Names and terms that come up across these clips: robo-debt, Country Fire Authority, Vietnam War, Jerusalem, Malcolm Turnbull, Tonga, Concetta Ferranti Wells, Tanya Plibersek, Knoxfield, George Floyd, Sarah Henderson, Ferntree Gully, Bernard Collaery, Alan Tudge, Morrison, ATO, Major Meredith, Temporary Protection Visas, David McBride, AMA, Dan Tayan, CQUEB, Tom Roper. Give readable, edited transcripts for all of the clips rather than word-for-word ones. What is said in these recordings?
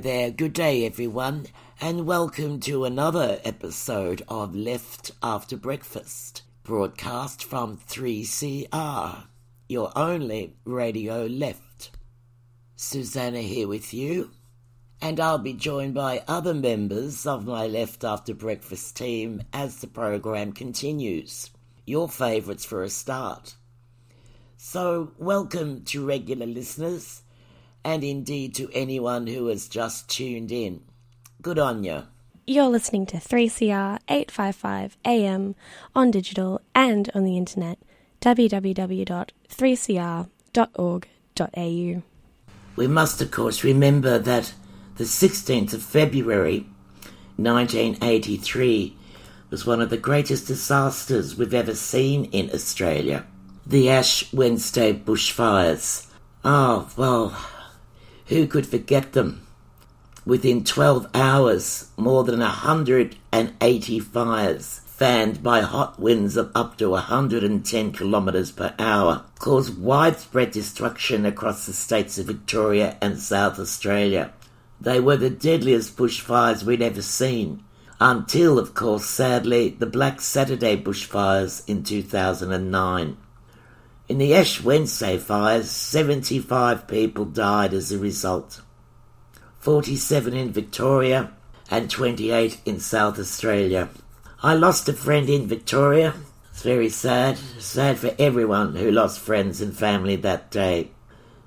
Hello there, good day everyone, and welcome to another episode of Left After Breakfast, broadcast from 3CR, your only radio left. Susanna here with you, and I'll be joined by other members of my Left After Breakfast team as the program continues, your favourites for a start. So, welcome to regular listeners, and indeed to anyone who has just tuned in. Good on you. You're listening to 3CR 855 AM on digital and on the internet, www.3cr.org.au. We must, of course, remember that the 16th of February 1983 was one of the greatest disasters we've ever seen in Australia. The Ash Wednesday bushfires. Oh, well, who could forget them? Within 12 hours, more than 180 fires, fanned by hot winds of up to 110 kilometres per hour, caused widespread destruction across the states of Victoria and South Australia. They were the deadliest bushfires we'd ever seen, until, of course, sadly, the Black Saturday bushfires in 2009. In the Ash Wednesday fires, 75 people died as a result, 47 in Victoria and 28 in South Australia. I lost a friend in Victoria. It's very sad for everyone who lost friends and family that day.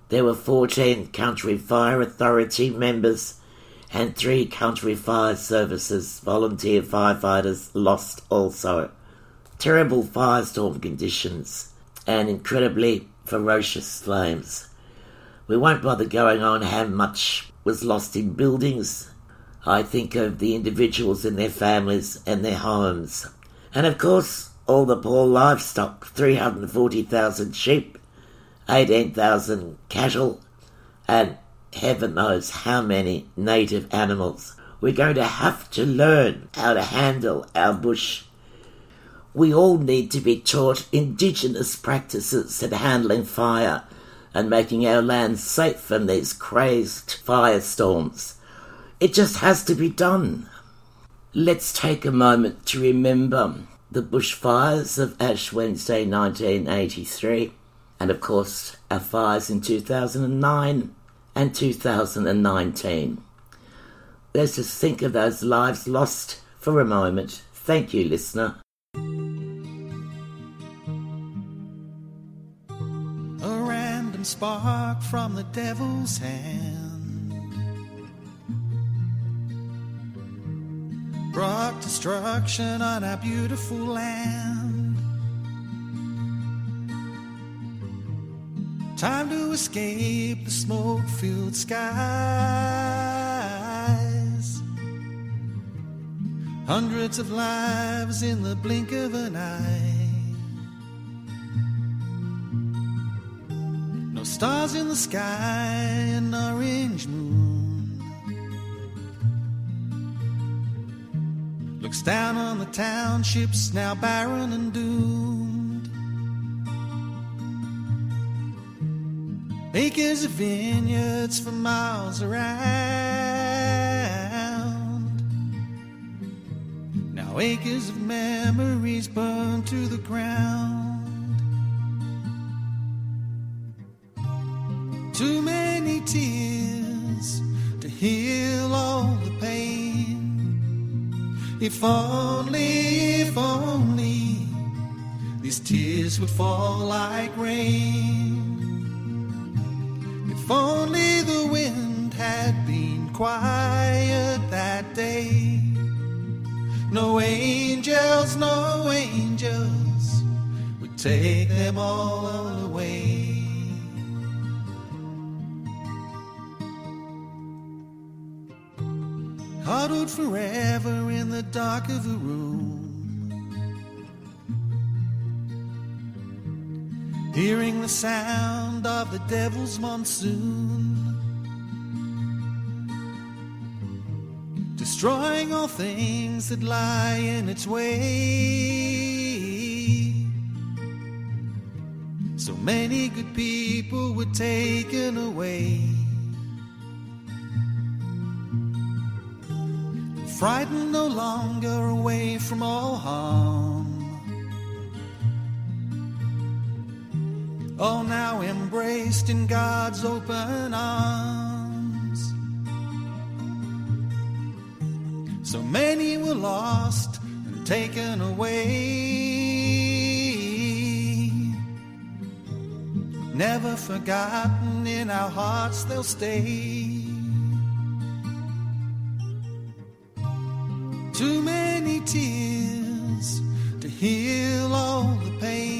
There were 14 Country Fire Authority members and 3 Country Fire Services volunteer firefighters lost also. Terrible firestorm conditions and incredibly ferocious flames. We won't bother going on how much was lost in buildings. I think of the individuals and their families and their homes. And of course, all the poor livestock, 340,000 sheep, 18,000 cattle, and heaven knows how many native animals. We're going to have to learn how to handle our bush. We all need to be taught indigenous practices in handling fire and making our land safe from these crazed firestorms. It just has to be done. Let's take a moment to remember the bushfires of Ash Wednesday 1983 and, of course, our fires in 2009 and 2019. Let's just think of those lives lost for a moment. Thank you, listener. Spark from the devil's hand brought destruction on our beautiful land. Time to escape the smoke-filled skies. Hundreds of lives in the blink of an eye. Stars in the sky, an orange moon looks down on the townships now barren and doomed. Acres of vineyards for miles around, now acres of memories burned to the ground. Too many tears to heal all the pain. If only, these tears would fall like rain. If only the wind had been quiet that day. No angels would take them all away. Huddled forever in the dark of a room, hearing the sound of the devil's monsoon, destroying all things that lie in its way. So many good people were taken away. frightened no longer, away from all harm. Oh, now embraced in God's open arms. So many were lost and taken away, never forgotten, in our hearts they'll stay. Too many tears to heal all the pain.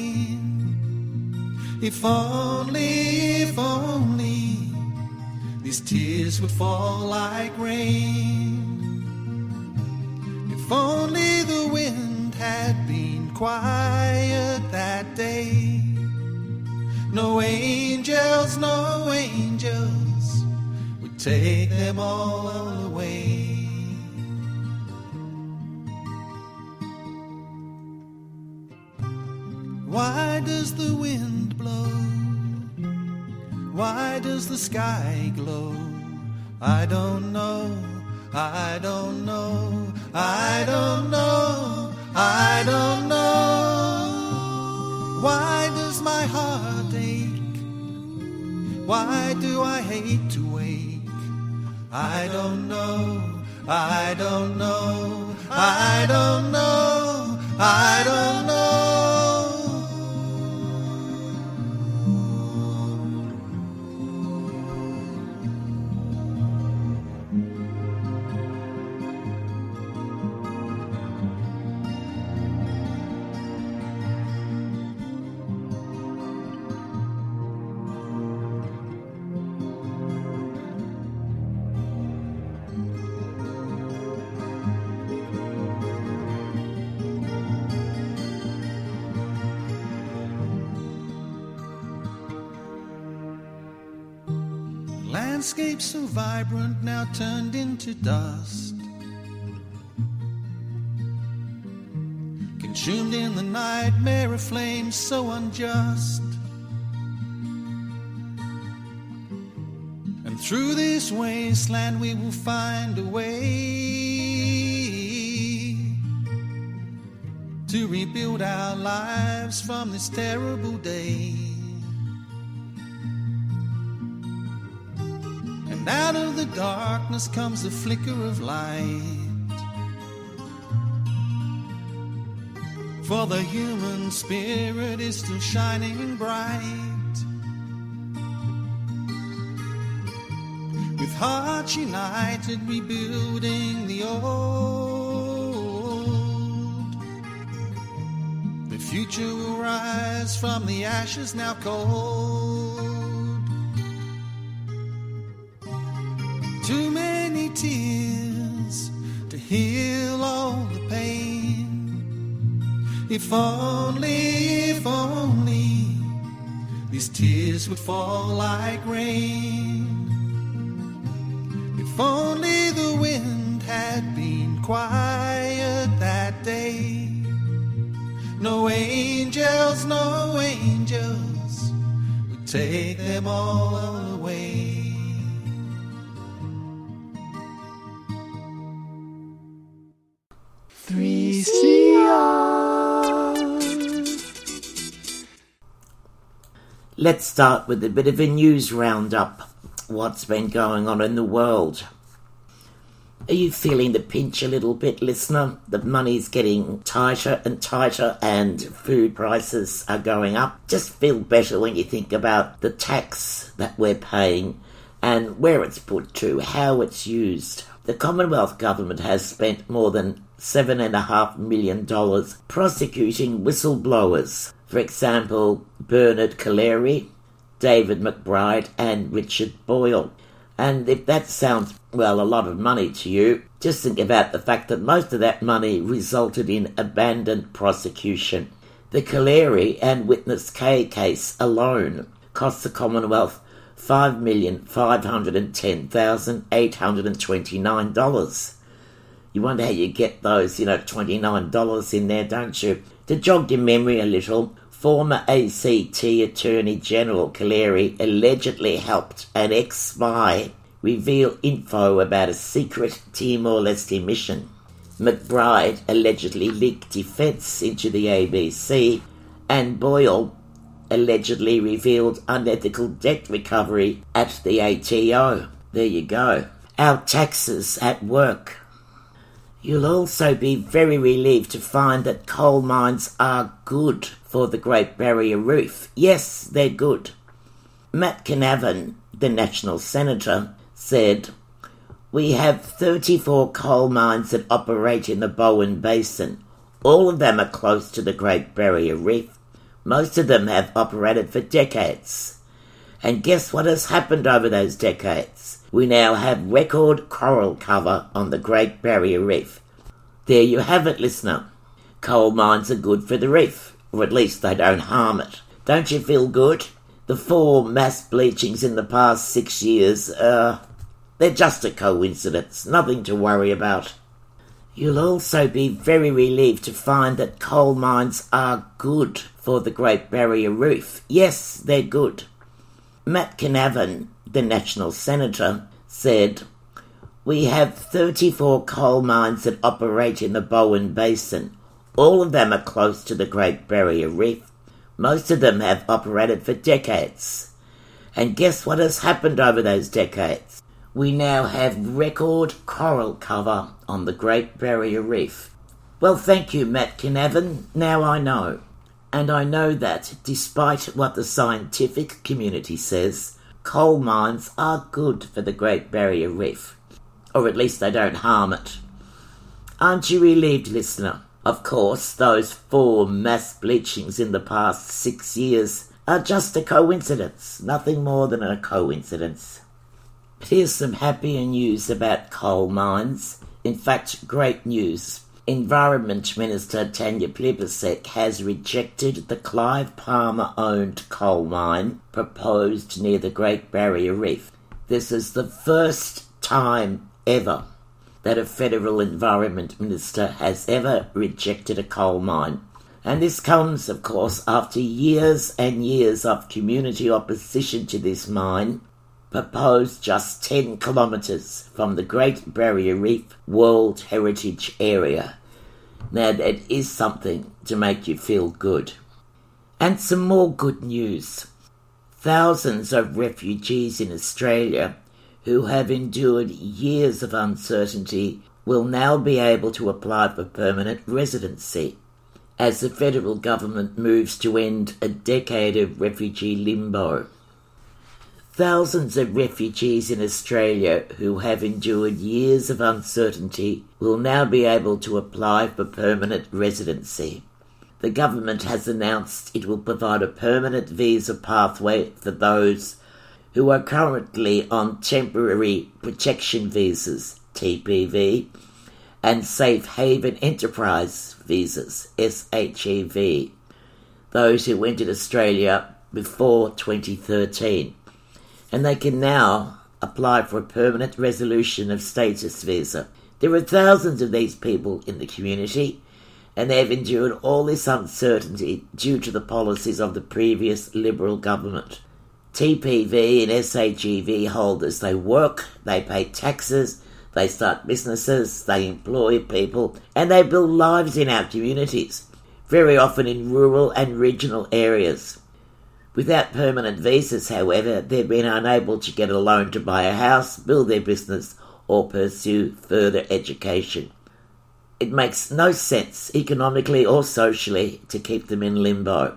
If only, these tears would fall like rain. If only the wind had been quiet that day. No angels, no angels would take them all away. Why does the wind blow? Why does the sky glow? I don't know, I don't know, I don't know, I don't know. Why does my heart ache? Why do I hate to wake? I don't know, I don't know, I don't know, I don't know. Landscape so vibrant now turned into dust, consumed in the nightmare of flames so unjust. And through this wasteland we will find a way to rebuild our lives from this terrible day. And out of the darkness comes a flicker of light, for the human spirit is still shining bright. With hearts united, rebuilding the old, the future will rise from the ashes now cold. Too many tears to heal all the pain. If only, these tears would fall like rain. If only the wind had been quiet that day. No angels, no angels would take them all away. Let's start with a bit of a news roundup. What's been going on in the world? Are you feeling the pinch a little bit, listener? The money's getting tighter and tighter and food prices are going up. Just feel better when you think about the tax that we're paying and where it's put to, how it's used. The Commonwealth Government has spent more than $7.5 million prosecuting whistleblowers. For example, Bernard Collaery, David McBride and Richard Boyle. And if that sounds, well, a lot of money to you, just think about the fact that most of that money resulted in abandoned prosecution. The Collaery and Witness K case alone cost the Commonwealth $5,510,829. You wonder how you get those, $29 in there, don't you? To jog your memory a little, former ACT Attorney General Collaery allegedly helped an ex-spy reveal info about a secret Timor-Leste mission. McBride allegedly leaked defence into the ABC, and Boyle allegedly revealed unethical debt recovery at the ATO. There you go. Our taxes at work. You'll also be very relieved to find that coal mines are good for the Great Barrier Reef. Yes, they're good. Matt Canavan, the National Senator, said, "We have 34 coal mines that operate in the Bowen Basin. All of them are close to the Great Barrier Reef. Most of them have operated for decades. And guess what has happened over those decades? We now have record coral cover on the Great Barrier Reef." There you have it, listener. Coal mines are good for the reef, or at least they don't harm it. Don't you feel good? The 4 mass bleachings in the past 6 years, they're just a coincidence, nothing to worry about. You'll also be very relieved to find that coal mines are good for the Great Barrier Reef. Yes, they're good. Matt Canavan, the National Senator, said, "We have 34 coal mines that operate in the Bowen Basin. All of them are close to the Great Barrier Reef. Most of them have operated for decades. And guess what has happened over those decades? We now have record coral cover on the Great Barrier Reef." Well, thank you, Matt Canavan. Now I know. And I know that, despite what the scientific community says, coal mines are good for the Great Barrier Reef. Or at least they don't harm it. Aren't you relieved, listener? Of course, those 4 mass bleachings in the past 6 years are just a coincidence. Nothing more than a coincidence. But here's some happier news about coal mines. In fact, great news. Environment Minister Tanya Plibersek has rejected the Clive Palmer-owned coal mine proposed near the Great Barrier Reef. This is the first time ever that a federal environment minister has ever rejected a coal mine. And this comes, of course, after years and years of community opposition to this mine, proposed just 10 kilometres from the Great Barrier Reef World Heritage Area. Now that is something to make you feel good. And some more good news. Thousands of refugees in Australia who have endured years of uncertainty will now be able to apply for permanent residency as the federal government moves to end a decade of refugee limbo. Thousands of refugees in Australia who have endured years of uncertainty will now be able to apply for permanent residency. The government has announced it will provide a permanent visa pathway for those who are currently on Temporary Protection Visas, TPV, and Safe Haven Enterprise Visas, SHEV, those who entered Australia before 2013. And they can now apply for a permanent resolution of status visa. There are thousands of these people in the community, and they've endured all this uncertainty due to the policies of the previous Liberal government. TPV and SHEV holders, they work, they pay taxes, they start businesses, they employ people, and they build lives in our communities, very often in rural and regional areas. Without permanent visas, however, they've been unable to get a loan to buy a house, build their business, or pursue further education. It makes no sense, economically or socially, to keep them in limbo.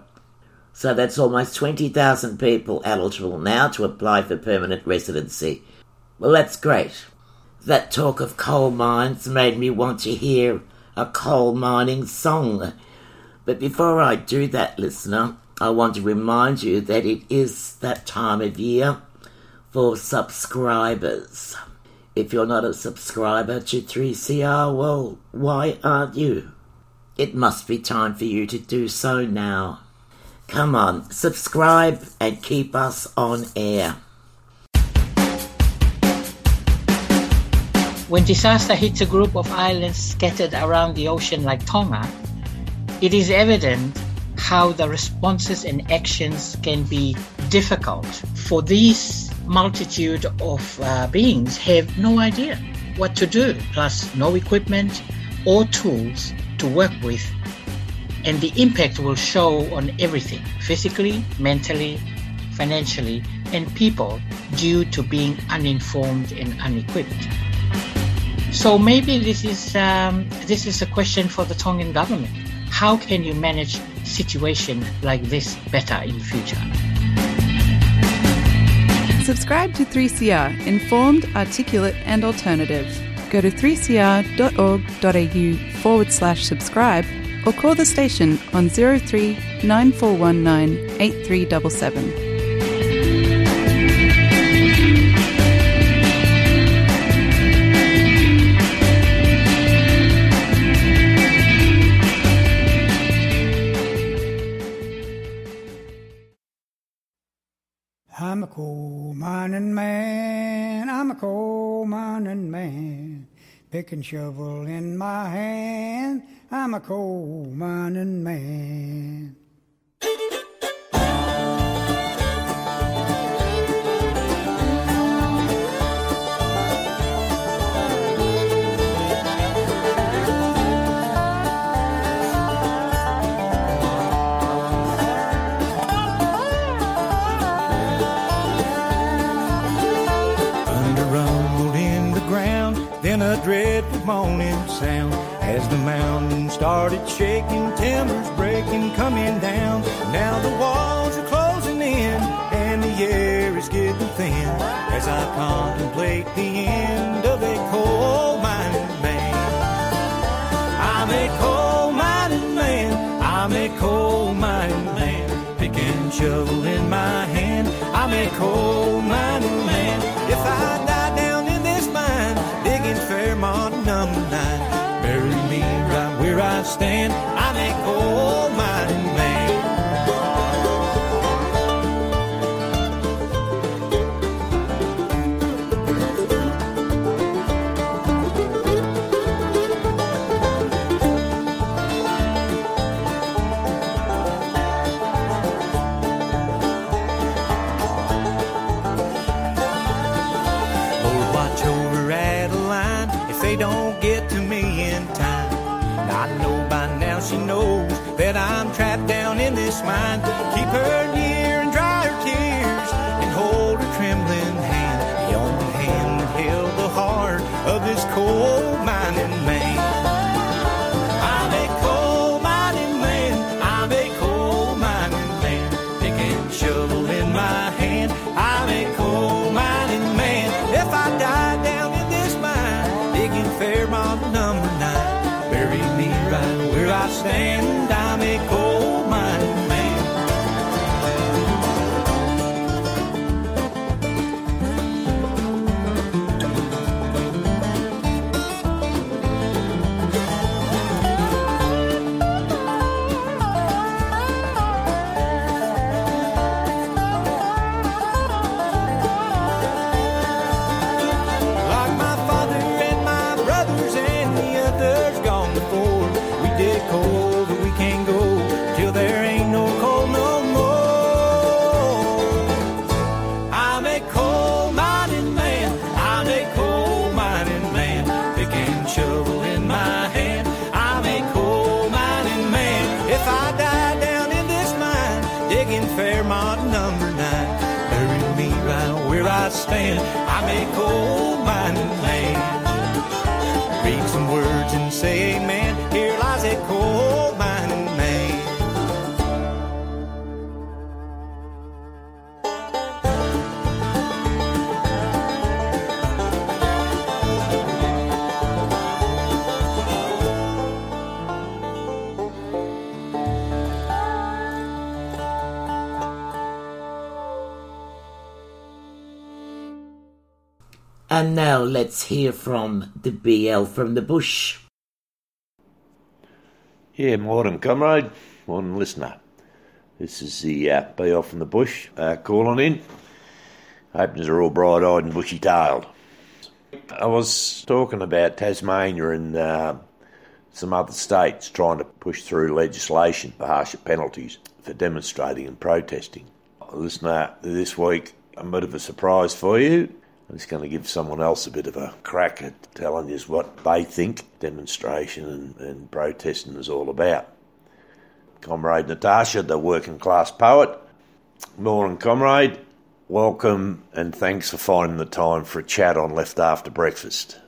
So that's almost 20,000 people eligible now to apply for permanent residency. Well, that's great. That talk of coal mines made me want to hear a coal mining song. But before I do that, listener, I want to remind you that it is that time of year for subscribers. If you're not a subscriber to 3CR, well, why aren't you? It must be time for you to do so now. Come on, subscribe and keep us on air. When disaster hits a group of islands scattered around the ocean like Tonga, it is evident how the responses and actions can be difficult. For these multitude of beings have no idea what to do, plus no equipment or tools to work with, and the impact will show on everything, physically, mentally, financially, and people, due to being uninformed and unequipped. So maybe this is a question for the Tongan government. How can you manage situation like this better in future? Subscribe to 3CR, informed, articulate and alternative. Go to 3cr.org.au/subscribe or call the station on 03 9419 8377. I'm a coal mining man, I'm a coal mining man, pick and shovel in my hand, I'm a coal mining man. A dreadful moaning sound as the mountain started shaking, timbers breaking, coming down. Now the walls are closing in and the air is getting thin as I contemplate the end of a coal mining man. I'm a coal mining man, I'm a coal mining man, pick and shovel in my hand, I'm a coal mining man. If I die down in this mine, Fairmont number 9, bury me right where I stand, I'm a coal mining man. Lord, watch over Adeline if they don't get to me in time. I know by now she knows that I'm trapped down in this mine. Keep her near and dry her tears and hold her trembling hand, the only hand that held the heart of this coal mining man. I'm a coal mining man, I'm a coal mining man, pick and shovel in my hand, I'm a coal mining man. If I die down in this mine, digging Fairmont number 9, bury me right where I stand, I'm a coal mining man. Stand. I'm a coal mining man. Read some words and say amen. Here lies a coal mining man. And now let's hear from the BL from the bush. Yeah, morning comrade, morning listener. This is the BL from the bush calling in. Hoping they're all bright-eyed and bushy-tailed. I was talking about Tasmania and some other states trying to push through legislation for harsher penalties for demonstrating and protesting. A listener this week a bit of a surprise for you. I'm just going to give someone else a bit of a crack at telling us what they think demonstration and protesting is all about. Comrade Natasha, the working class poet. Morning, comrade. Welcome and thanks for finding the time for a chat on Left After Breakfast.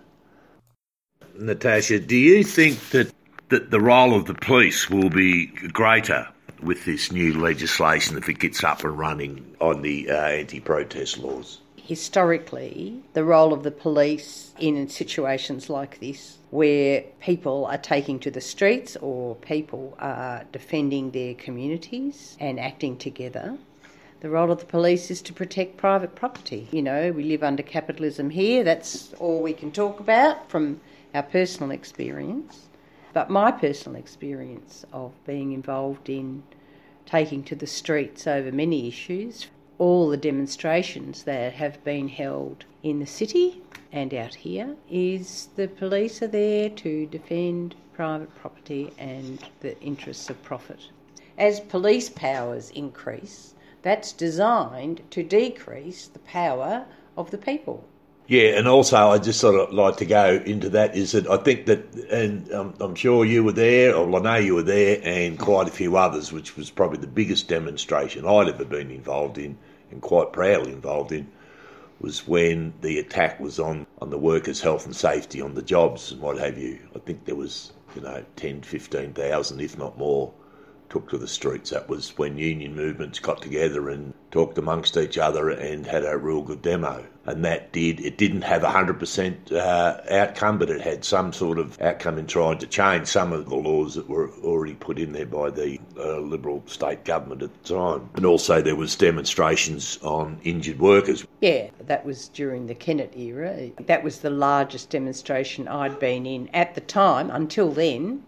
Natasha, do you think that the role of the police will be greater with this new legislation if it gets up and running on the anti-protest laws? Historically, the role of the police in situations like this, where people are taking to the streets or people are defending their communities and acting together, the role of the police is to protect private property. You know, we live under capitalism here. That's all we can talk about from our personal experience. But my personal experience of being involved in taking to the streets over many issues, all the demonstrations that have been held in the city and out here, is the police are there to defend private property and the interests of profit. As police powers increase, that's designed to decrease the power of the people. Yeah, and also I just sort of like to go into that is that I think that, and I'm sure you were there, or I know you were there, and quite a few others, which was probably the biggest demonstration I'd ever been involved in, and quite proudly involved in, was when the attack was on the workers' health and safety on the jobs and what have you. I think there was, 10, 15,000, if not more, took to the streets. That was when union movements got together and talked amongst each other and had a real good demo. And it didn't have 100% outcome, but it had some sort of outcome in trying to change some of the laws that were already put in there by the Liberal state government at the time. And also there was demonstrations on injured workers. Yeah, that was during the Kennett era. That was the largest demonstration I'd been in at the time, until then.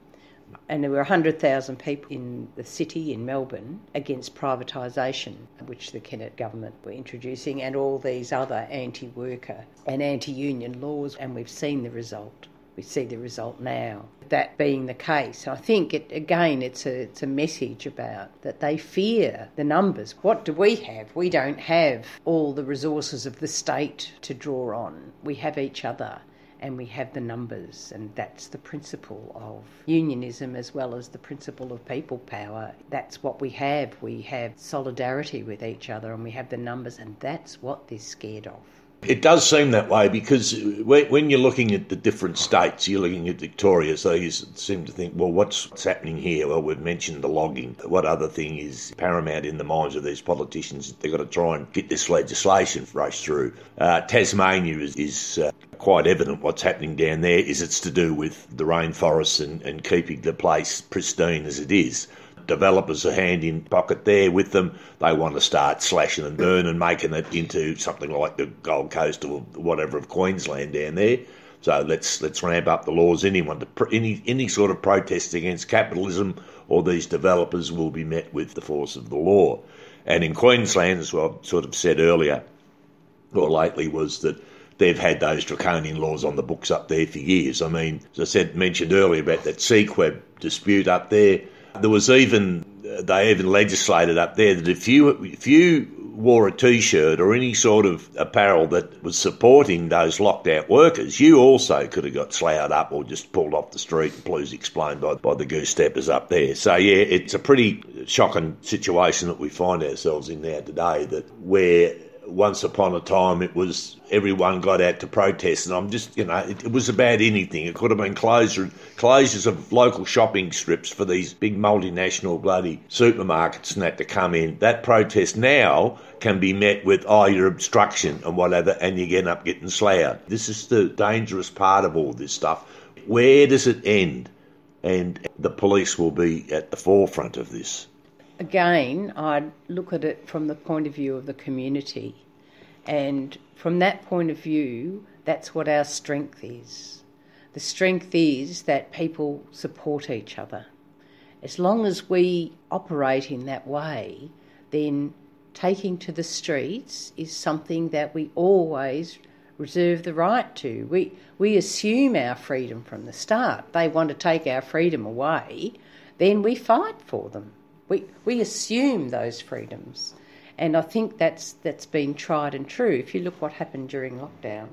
And there were 100,000 people in the city, in Melbourne, against privatisation, which the Kennett government were introducing, and all these other anti-worker and anti-union laws, and we've seen the result. We see the result now. That being the case, I think, it's a message about that they fear the numbers. What do we have? We don't have all the resources of the state to draw on. We have each other. And we have the numbers, and that's the principle of unionism as well as the principle of people power. That's what we have. We have solidarity with each other, and we have the numbers, and that's what they're scared of. It does seem that way, because when you're looking at the different states, you're looking at Victoria, so you seem to think, well, what's happening here? Well, we've mentioned the logging. What other thing is paramount in the minds of these politicians? They've got to try and get this legislation rushed through. Tasmania is quite evident what's happening down there is it's to do with the rainforests and keeping the place pristine as it is. Developers are hand in pocket there with them. They want to start slashing and burn and making it into something like the Gold Coast or whatever of Queensland down there. So let's ramp up the laws. Any sort of protest against capitalism or these developers will be met with the force of the law. And in Queensland, as I've sort of said earlier or lately, was that they've had those draconian laws on the books up there for years. I mean, as I mentioned earlier about that CQUEB dispute up there, they even legislated up there that if you wore a T-shirt or any sort of apparel that was supporting those locked-out workers, you also could have got sloughed up or just pulled off the street and blues explained by the goose-steppers up there. So, yeah, it's a pretty shocking situation that we find ourselves in now today, that where once upon a time it was everyone got out to protest, and I'm just, it was about anything. It could have been closures of local shopping strips for these big multinational bloody supermarkets and that to come in. That protest now can be met with, your obstruction and whatever, and you end up getting slouched. This is the dangerous part of all this stuff. Where does it end? And the police will be at the forefront of this. Again, I'd look at it from the point of view of the community. And from that point of view, that's what our strength is. The strength is that people support each other. As long as we operate in that way, then taking to the streets is something that we always reserve the right to. We assume our freedom from the start. They want to take our freedom away, then we fight for them. We assume those freedoms. And I think that's been tried and true. If you look what happened during lockdown,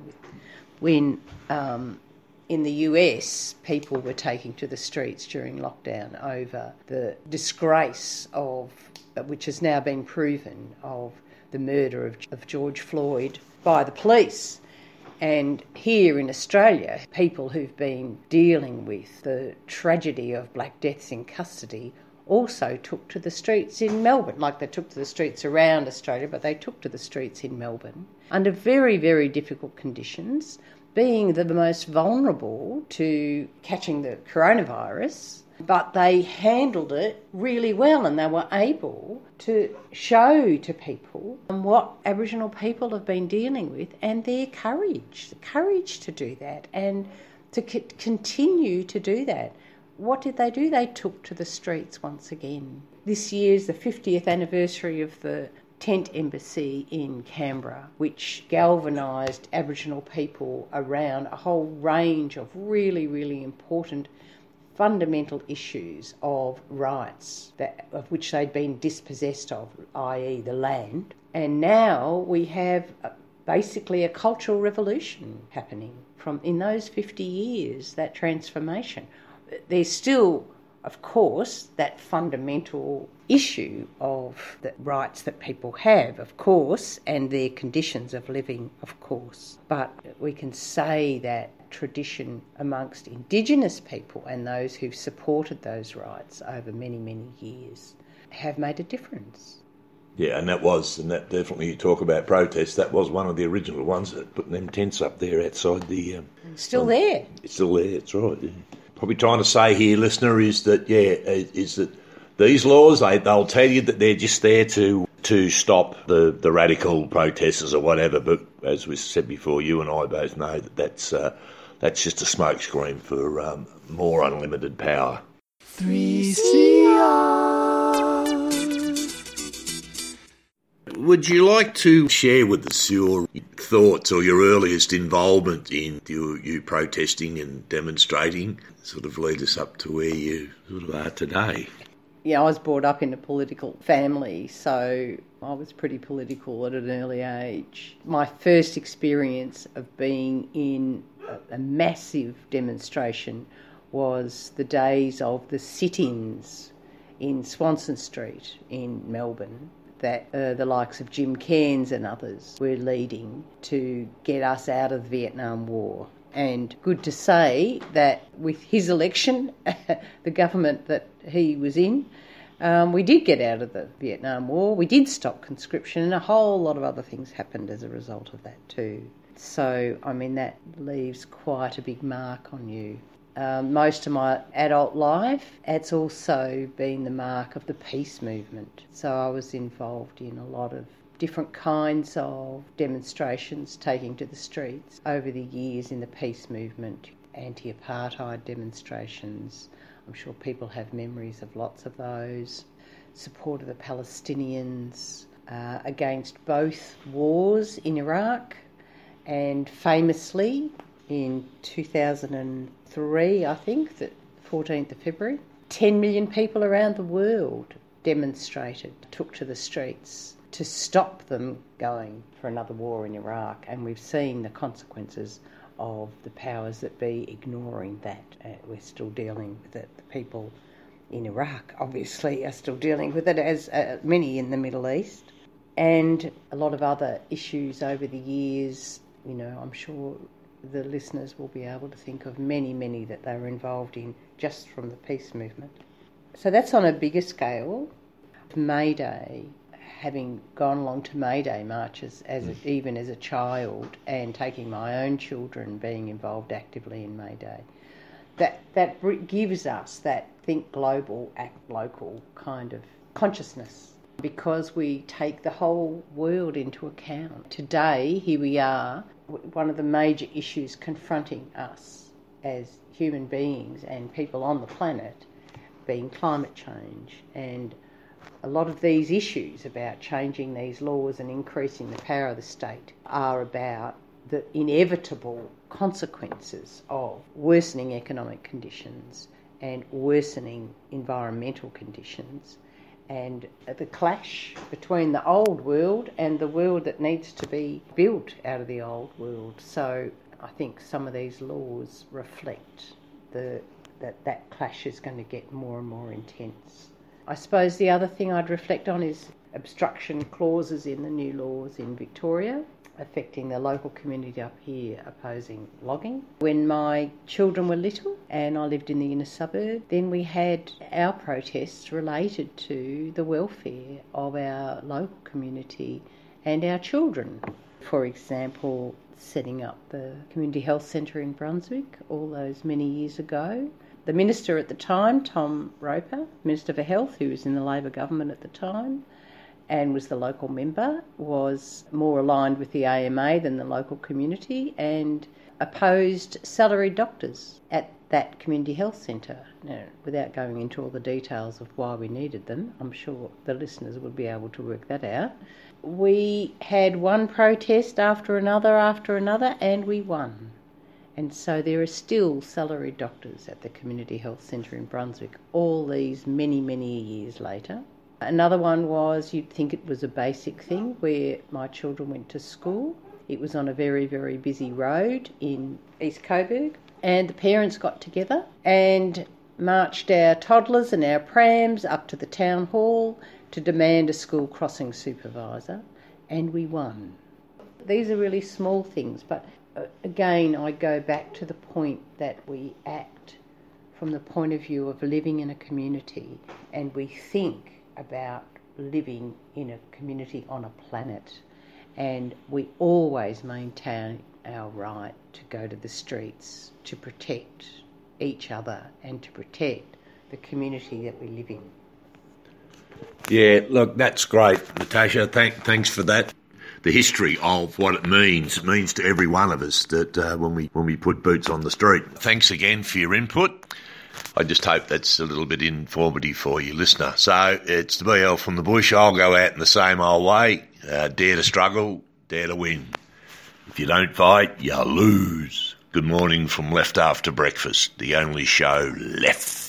when in the US people were taking to the streets during lockdown over the disgrace of, which has now been proven, of the murder of George Floyd by the police. And here in Australia, people who've been dealing with the tragedy of black deaths in custody also took to the streets in Melbourne, like they took to the streets around Australia, but they took to the streets in Melbourne under very, very difficult conditions, being the most vulnerable to catching the coronavirus. But they handled it really well, and they were able to show to people what Aboriginal people have been dealing with, and their courage, the courage to do that and to continue to do that. What did they do? They took to the streets once again. This year's the 50th anniversary of the Tent Embassy in Canberra, which galvanised Aboriginal people around a whole range of really, really important fundamental issues of rights that, of which they'd been dispossessed of, i.e. the land. And now we have basically a cultural revolution happening from in those 50 years, that transformation. There's still, of course, that fundamental issue of the rights that people have, of course, and their conditions of living, of course. But we can say that tradition amongst Indigenous people and those who've supported those rights over many, many years have made a difference. Yeah, and that definitely, you talk about protests, that was one of the original ones that put them tents up there outside the... Still there. It's still there, it's right, yeah. Probably trying to say here, listener, is that these laws, they'll tell you that they're just there to stop the radical protesters or whatever, but as we said before, you and I both know that's just a smokescreen for more unlimited power. 3CR. Would you like to share with us your thoughts or your earliest involvement in you protesting and demonstrating? Sort of lead us up to where you sort of are today. Yeah, I was brought up in a political family, so I was pretty political at an early age. My first experience of being in a massive demonstration was the days of the sit-ins in Swanson Street in Melbourne that the likes of Jim Cairns and others were leading to get us out of the Vietnam War. And good to say that with his election, the government that he was in, we did get out of the Vietnam War. We did stop conscription, and a whole lot of other things happened as a result of that too. So, I mean, that leaves quite a big mark on you. Most of my adult life, it's also been the mark of the peace movement. So I was involved in a lot of different kinds of demonstrations taking to the streets over the years in the peace movement, anti-apartheid demonstrations. I'm sure people have memories of lots of those. Support of the Palestinians against both wars in Iraq, and famously in 2003, I think, the 14th of February, 10 million people around the world demonstrated, took to the streets to stop them going for another war in Iraq, and we've seen the consequences of the powers that be ignoring that. We're still dealing with it. The people in Iraq obviously are still dealing with it, as many in the Middle East, and a lot of other issues over the years. You know, I'm sure the listeners will be able to think of many, many that they were involved in just from the peace movement. So that's on a bigger scale. May Day, having gone along to May Day marches even as a child, and taking my own children being involved actively in May Day, that gives us that think global, act local kind of consciousness, because we take the whole world into account. Today, here we are, one of the major issues confronting us as human beings and people on the planet being climate change, and a lot of these issues about changing these laws and increasing the power of the state are about the inevitable consequences of worsening economic conditions and worsening environmental conditions and the clash between the old world and the world that needs to be built out of the old world. So I think some of these laws reflect that clash is going to get more and more intense. I suppose the other thing I'd reflect on is obstruction clauses in the new laws in Victoria, affecting the local community up here opposing logging. When my children were little and I lived in the inner suburb, then we had our protests related to the welfare of our local community and our children. For example, setting up the community health centre in Brunswick all those many years ago. The minister at the time, Tom Roper, Minister for Health, who was in the Labor government at the time, and was the local member, was more aligned with the AMA than the local community and opposed salaried doctors at that community health centre. Now, without going into all the details of why we needed them, I'm sure the listeners would be able to work that out. We had one protest after another, and we won. And so there are still salaried doctors at the community health centre in Brunswick all these many, many years later. Another one was, you'd think it was a basic thing, where my children went to school. It was on a very, very busy road in East Coburg. And the parents got together and marched our toddlers and our prams up to the town hall to demand a school crossing supervisor. And we won. These are really small things, but again, I go back to the point that we act from the point of view of living in a community, and we think about living in a community on a planet, and we always maintain our right to go to the streets to protect each other and to protect the community that we live in. Yeah, look, that's great, Natasha. Thanks for that. The history of what it means to every one of us that when we put boots on the street. Thanks again for your input. I just hope that's a little bit informative for you, listener. So it's the BL from the bush. I'll go out in the same old way. Dare to struggle, dare to win. If you don't fight, you lose. Good morning from Left After Breakfast, the only show left.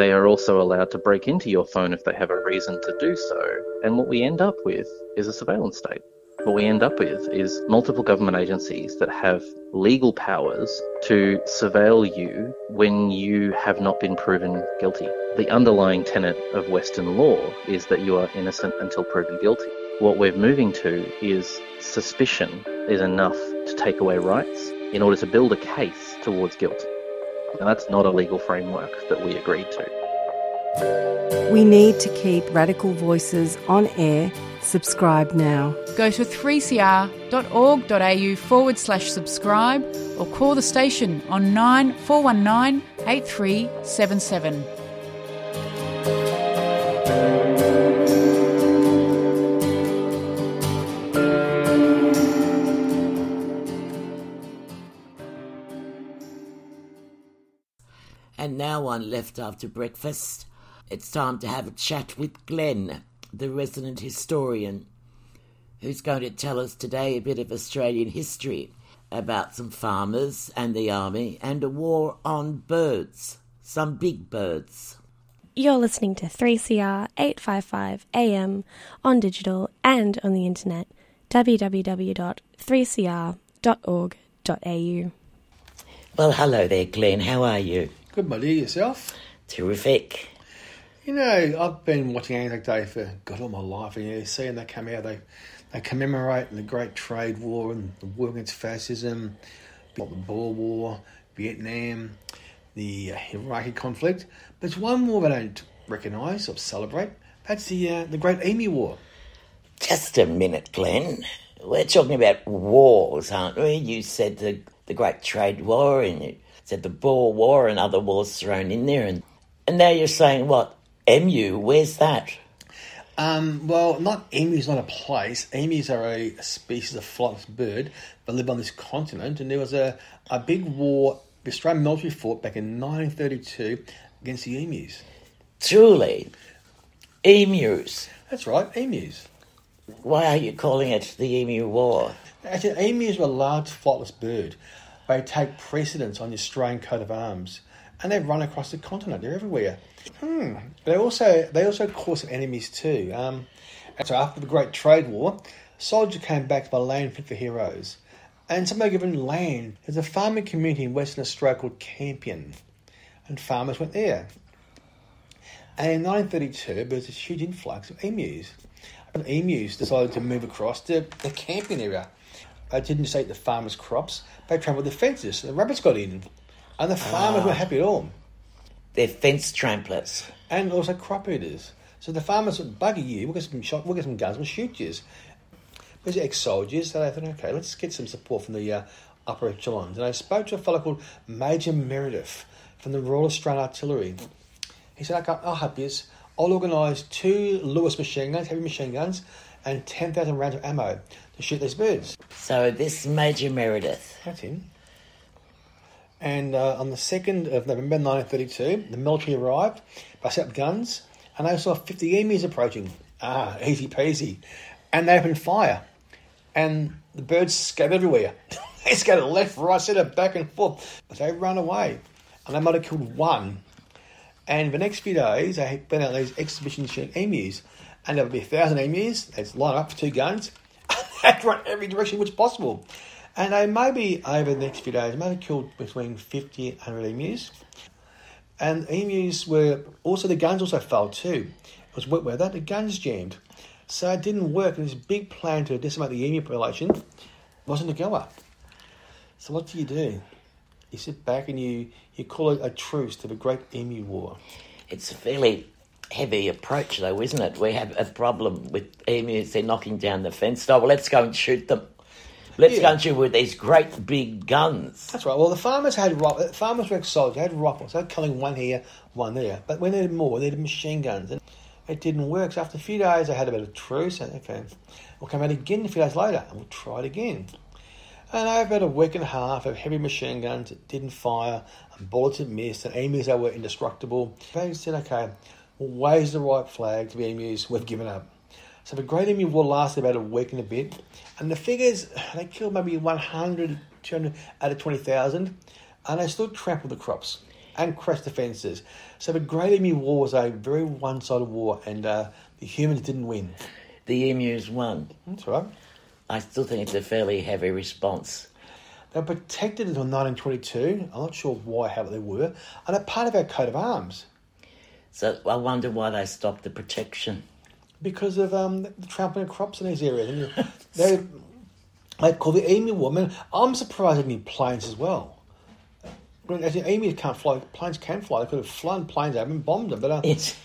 They are also allowed to break into your phone if they have a reason to do so. And what we end up with is a surveillance state. What we end up with is multiple government agencies that have legal powers to surveil you when you have not been proven guilty. The underlying tenet of Western law is that you are innocent until proven guilty. What we're moving to is suspicion is enough to take away rights in order to build a case towards guilt. And that's not a legal framework that we agreed to. We need to keep radical voices on air. Subscribe now. Go to 3cr.org.au/subscribe or call the station on 9419 8377. And now on Left After Breakfast, it's time to have a chat with Glenn, the resident historian, who's going to tell us today a bit of Australian history about some farmers and the army and a war on birds, some big birds. You're listening to 3CR 855 AM on digital and on the internet, www.3cr.org.au. Well, hello there, Glenn. How are you? Good, my dear. Yourself? Terrific. You know, I've been watching Anzac Day for God all my life, and you see, and they come out, they commemorate the Great Trade War and the war against fascism, the Boer War, Vietnam, the Iraqi conflict. But there's one war they don't recognise or celebrate. That's the Great Emu War. Just a minute, Glenn. We're talking about wars, aren't we? You said the Great Trade War, and you said the Boer War, and other wars thrown in there, and now you're saying what? Emu, where's that? Emu's not a place. Emus are a species of flightless bird that live on this continent, and there was a big war the Australian military fought back in 1932 against the emus. Truly? Emus? That's right, emus. Why are you calling it the Emu War? Actually, emus are a large flightless bird. They take precedence on the Australian coat of arms, and they run across the continent. They're everywhere. They also caused some enemies too. And so after the Great Trade War, soldiers came back by land fit for heroes, and some were given land. There's a farming community in Western Australia called Campion, and farmers went there. And in 1932, there was a huge influx of emus. And the emus decided to move across to the Campion area. They didn't just eat the farmers' crops. They trampled the fences, so the rabbits got in, and the farmers weren't happy at all. They're fence tramplers. And also crop eaters. So the farmers would bugger you, we'll get some guns, we'll shoot you. These are ex-soldiers, so they thought, okay, let's get some support from the upper echelons. And I spoke to a fellow called Major Meredith from the Royal Australian Artillery. He said, okay, I'll help you. I'll organise 2 Lewis machine guns, heavy machine guns, and 10,000 rounds of ammo to shoot these birds. So this Major Meredith. That's him. And on the 2nd of November 1932, the military arrived, they set up guns, and they saw 50 emus approaching. Ah, easy peasy. And they opened fire, and the birds scattered everywhere. They scattered left, right, centre, back and forth. But they ran away, and they might have killed one. And the next few days, they went out these exhibitions shooting emus, and there would be 1,000 emus. They'd line up for 2 guns, and they'd run every direction which possible. And they maybe, over the next few days, killed between 50 and 100 emus. And emus were, also the guns also failed too. It was wet weather, the guns jammed. So it didn't work, and this big plan to decimate the emu population wasn't a goer. So what do? You sit back and you call it a truce to the Great Emu War. It's a fairly heavy approach though, isn't it? We have a problem with emus, they're knocking down the fence. Oh, well, let's go and shoot them. Let's go and shoot with these great big guns. That's right. Well, the farmers had rifles. Farmers were ex-soldiers. They had rifles. They were killing one here, one there. But when they needed more, they needed machine guns. And it didn't work. So after a few days, they had a bit of truce. And okay, we'll come out again a few days later, and we'll try it again. And over about a week and a half of heavy machine guns, it didn't fire, and bullets had missed, and emus that were indestructible. They said, okay, we'll raise the right flag to be emus. We've given up. So the Great Emu War lasted about a week and a bit. And the figures, they killed maybe 100, 200 out of 20,000. And they still trampled the crops. and crashed the fences. So the Great Emu War was a very one-sided war, and the humans didn't win. The emus won. That's right. I still think it's a fairly heavy response. They were protected until 1922. I'm not sure why, how they were. And they're part of our coat of arms. So I wonder why they stopped the protection. Because of the trampling of crops in these areas. They call the emu woman. I'm surprised they didn't planes as well. Actually, emus can't fly. Planes can fly. They could have flown planes over and bombed them. But it's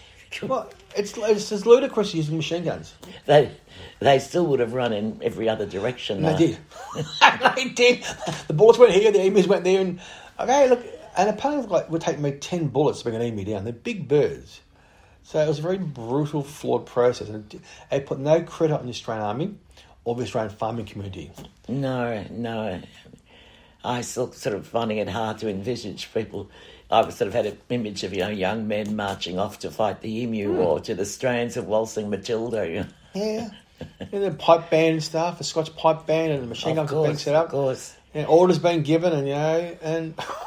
as ludicrous using machine guns. They still would have run in every other direction. They did. They did. The bullets went here. The emus went there. And okay, look. And apparently, like, it would take me 10 bullets to bring an emu down. They're big birds. So it was a very brutal, flawed process. And it put no credit on the Australian Army or the Australian farming community. No. I still sort of finding it hard to envisage people. I've sort of had an image of, young men marching off to fight the Emu War to the strains of Waltzing Matilda. Yeah. And the pipe band and stuff, the Scotch pipe band and the machine guns being set up. Of course. And orders being given and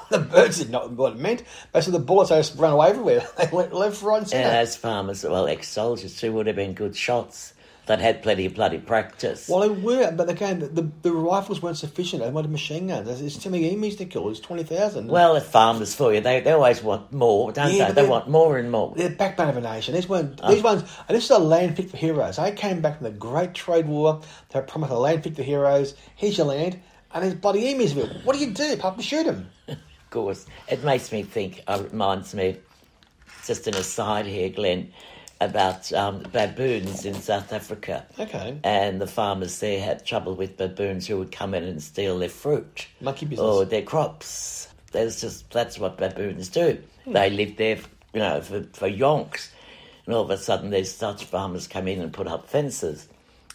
the birds did not know what it meant. Basically, the bullets just ran away everywhere. They went left, right and center. And those farmers, ex-soldiers too, would have been good shots. They'd had plenty of bloody practice. Well, they were, but again, the rifles weren't sufficient. They wanted machine guns. It's too many emus to kill. It's 20,000. Well, the farmers for you, they always want more, don't they? They want more and more. They're the backbone of a nation. These ones, and this is a land fit for heroes. They came back from the Great Trade War. They promised a land fit for heroes. Here's your land, and there's bloody emus. What do? Papa, shoot them. Of course. It makes me think, reminds me, just an aside here, Glenn, about baboons in South Africa. Okay. And the farmers there had trouble with baboons who would come in and steal their fruit. Lucky business. Or their crops. That's what baboons do. Hmm. They live there, for yonks. And all of a sudden these Dutch farmers come in and put up fences.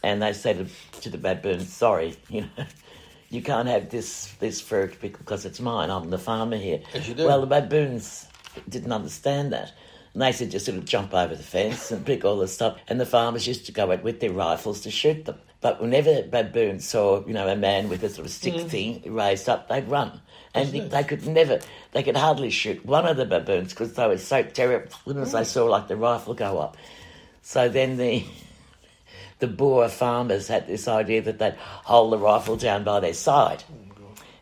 And they say to the baboons, sorry, you can't have this fruit because it's mine. I'm the farmer here. Yes, you do. Well, the baboons didn't understand that. And they said just sort of jump over the fence and pick all the stuff. And the farmers used to go out with their rifles to shoot them. But whenever baboons saw, a man with a sort of stick thing raised up, they'd run. And they could hardly shoot one of the baboons because they were so terrified as they saw, the rifle go up. So then the Boer farmers had this idea that they'd hold the rifle down by their side.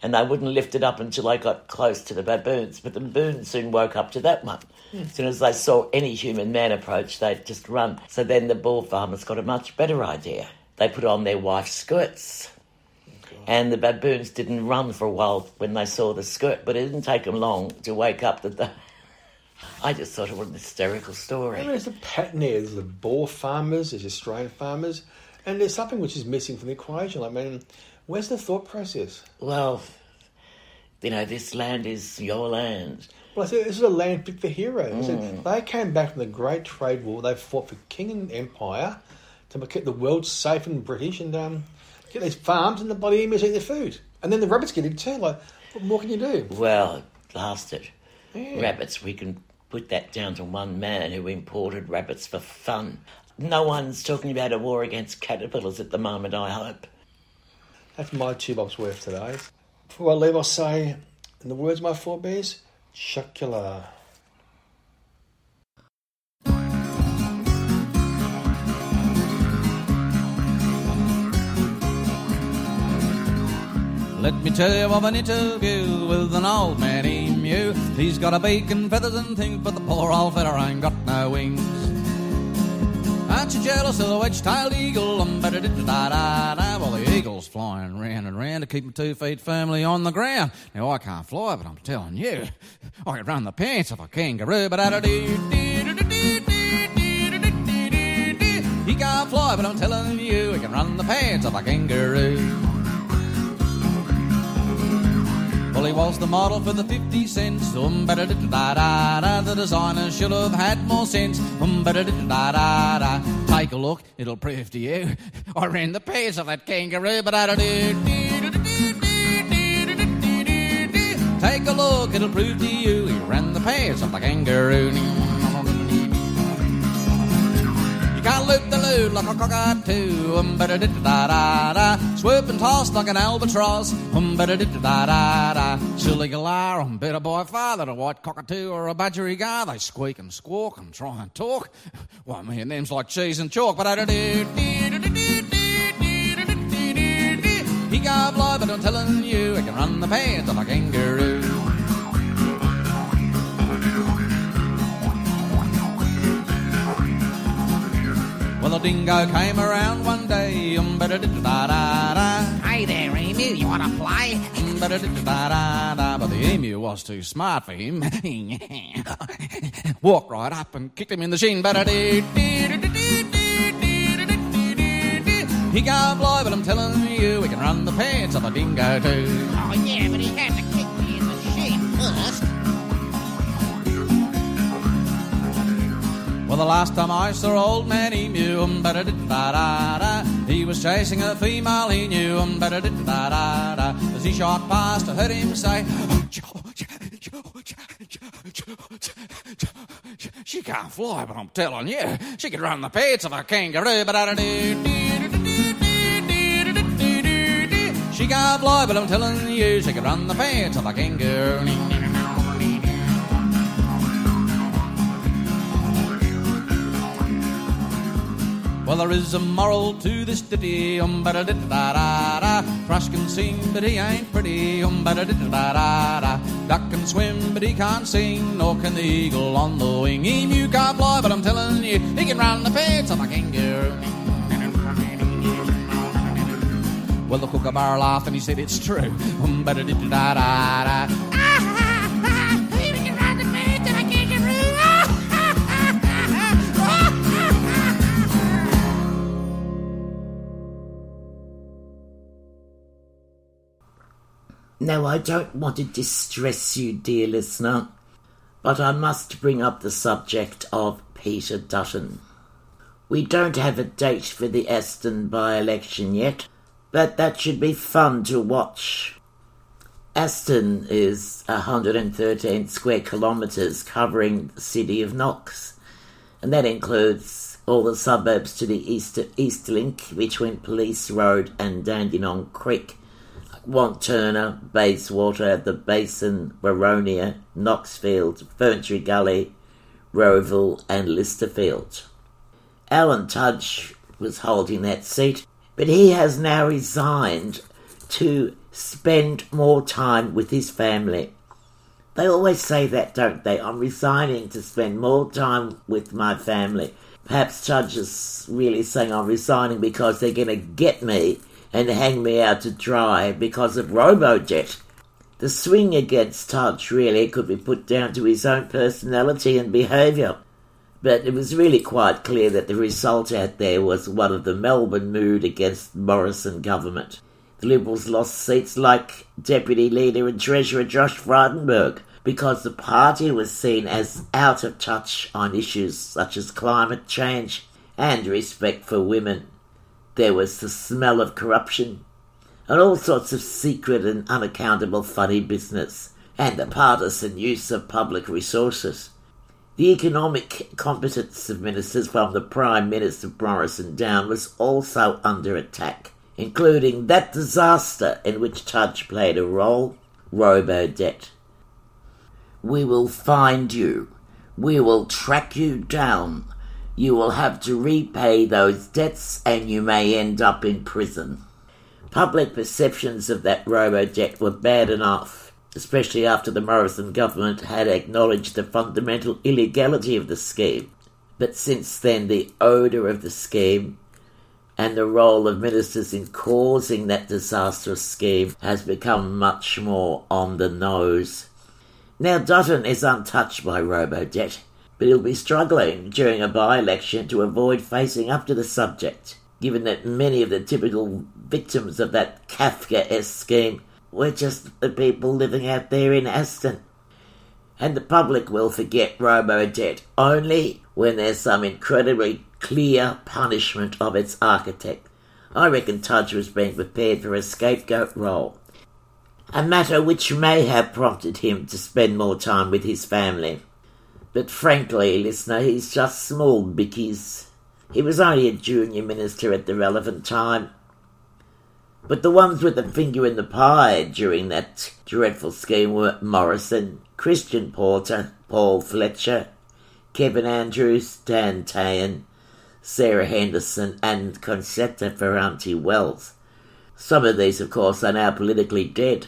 And they wouldn't lift it up until they got close to the baboons. But the baboons soon woke up to that one. Mm. As soon as they saw any human man approach, they'd just run. So then the Boer farmers got a much better idea. They put on their wife's skirts. Okay. And the baboons didn't run for a while when they saw the skirt. But it didn't take them long to wake up that I just thought it was an hysterical story. There's a pattern here. There's the Boer farmers, there's Australian farmers. And there's something which is missing from the equation. Where's the thought process? Well, this land is your land. Well, I said this is a land fit for heroes. Mm. They came back from the Great Trade War. They fought for king and empire to keep the world safe and British and get these farms and the bloody emus eat their food. And then the rabbits get it too. What more can you do? Well, blasted. Yeah. Rabbits, we can put that down to one man who imported rabbits for fun. No one's talking about a war against caterpillars at the moment, I hope. That's my 2 bob worth today. Before I leave, I'll say, in the words of my forebears, Shakula. Let me tell you of an interview with an old man emu. He's got a beak and feathers and things, but the poor old feller ain't got no wings. Aren't you jealous of the wedge-tailed eagle? I'm better da-da-da-da. Well, the eagle's flying round and round to keep my 2 feet firmly on the ground. Now, I can't fly, but I'm telling you, I could run the pants of a kangaroo. But he can't fly, but I'm telling you, he can run the pants of a kangaroo. Well, he was the model for the 50 cents. The designer should have had more sense. Take a look, it'll prove to you. I ran the pairs of that kangaroo. Take a look, it'll prove to you. He ran the pairs of the kangaroo. You can't loop-de-loo, like a cockatoo. Um-ba-da-da-da-da-da. Swoop and toss like an albatross. Um-ba-da-da-da-da-da. Silly galah, I'm better by far than a white cockatoo or a budgerigar. They squeak and squawk and try and talk. Why, me and them's like cheese and chalk. Ba-da-da-doo-doo-doo-doo-doo. He got blood, but I'm telling you, I can run the pants on a kangaroo. Well, a dingo came around one day. Hey there, emu, you want to play? But the emu was too smart for him. Walked right up and kicked him in the shin. He can't fly, but I'm telling you, we can run the pants on a dingo too. Oh yeah, but he had to kick me in the shin first. Well, the last time I saw old man emu, he was chasing a female he knew, as he shot past, I heard him say, she can't fly, but I'm telling you, she can run the pants of a kangaroo. She can't fly, but I'm telling you, she can run the pants of a kangaroo. Well, there is a moral to this ditty, thrush can sing, but he ain't pretty, duck can swim, but he can't sing, nor can the eagle on the wing. Emu can't fly, but I'm telling you, he can run the pants of a kangaroo. Well, the kookaburra laughed and he said, it's true. Now, I don't want to distress you, dear listener, but I must bring up the subject of Peter Dutton. We don't have a date for the Aston by-election yet, but that should be fun to watch. Aston is 113 square kilometres covering the city of Knox, and that includes all the suburbs to the east link between Police Road and Dandenong Creek. Want Turner, Bayswater, the Basin, Waronia, Knoxfield, Ferntree Gully, Roeville and Listerfield. Alan Tudge was holding that seat, but he has now resigned to spend more time with his family. They always say that, don't they? I'm resigning to spend more time with my family. Perhaps Tudge is really saying I'm resigning because they're going to get me and hang me out to dry because of robo-debt. The swing against Tudge really could be put down to his own personality and behaviour, but it was really quite clear that the result out there was one of the Melbourne mood against Morrison government. The Liberals lost seats like Deputy Leader and Treasurer Josh Frydenberg because the party was seen as out of touch on issues such as climate change and respect for women. There was the smell of corruption and all sorts of secret and unaccountable funny business and the partisan use of public resources. The economic competence of ministers from the Prime Minister Morrison down was also under attack, including that disaster in which Tudge played a role, robo-debt. We will find you. We will track you down. You will have to repay those debts and you may end up in prison. Public perceptions of that robo-debt were bad enough, especially after the Morrison government had acknowledged the fundamental illegality of the scheme. But since then, the odour of the scheme and the role of ministers in causing that disastrous scheme has become much more on the nose. Now, Dutton is untouched by robo-debt, but he'll be struggling during a by-election to avoid facing up to the subject, given that many of the typical victims of that Kafka-esque scheme were just the people living out there in Aston. And the public will forget robo-debt only when there's some incredibly clear punishment of its architect. I reckon Tudge was being prepared for a scapegoat role, a matter which may have prompted him to spend more time with his family. But frankly, listener, he's just small bickies. He was only a junior minister at the relevant time. But the ones with a finger in the pie during that dreadful scheme were Morrison, Christian Porter, Paul Fletcher, Kevin Andrews, Dan Tayan, Sarah Henderson and Concetta Ferranti Wells. Some of these, of course, are now politically dead,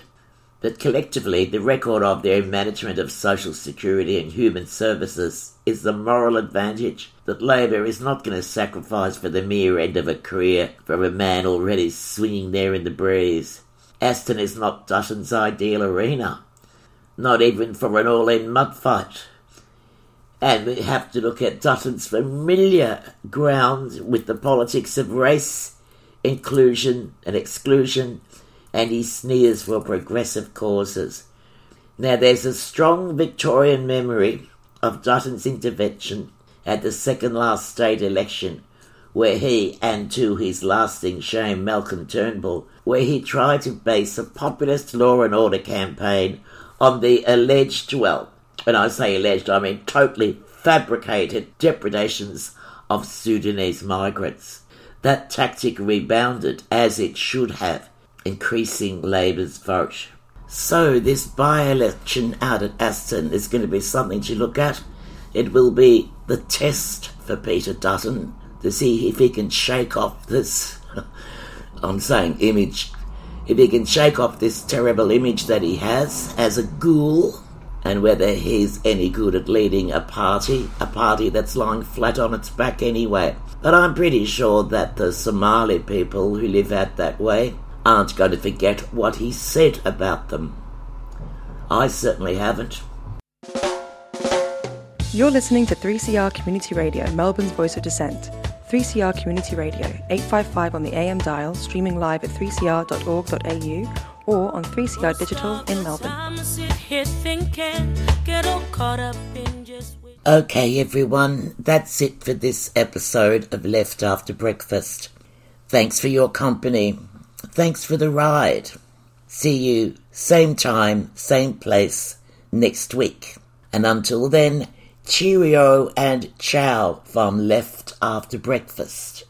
but collectively the record of their management of social security and human services is the moral advantage that Labor is not going to sacrifice for the mere end of a career from a man already swinging there in the breeze. Aston is not Dutton's ideal arena, not even for an all-in mud fight. And we have to look at Dutton's familiar ground with the politics of race, inclusion and exclusion, and he sneers for progressive causes. Now there's a strong Victorian memory of Dutton's intervention at the second last state election, where he, and to his lasting shame Malcolm Turnbull, where he tried to base a populist law and order campaign on the alleged, and I say alleged, I mean totally fabricated depredations of Sudanese migrants. That tactic rebounded, as it should have, increasing Labor's vote. So this by-election out at Aston is going to be something to look at. It will be the test for Peter Dutton to see if he can shake off this, I'm saying image, if he can shake off this terrible image that he has as a ghoul, and whether he's any good at leading a party that's lying flat on its back anyway. But I'm pretty sure that the Somali people who live out that way aren't going to forget what he said about them. I certainly haven't. You're listening to 3CR Community Radio, Melbourne's voice of dissent. 3CR Community Radio, 855 on the AM dial, streaming live at 3cr.org.au, or on 3CR Digital in Melbourne. Okay, everyone, that's it for this episode of Left After Breakfast. Thanks for your company. Thanks for the ride. See you same time, same place next week. And until then, cheerio and ciao from Left After Breakfast.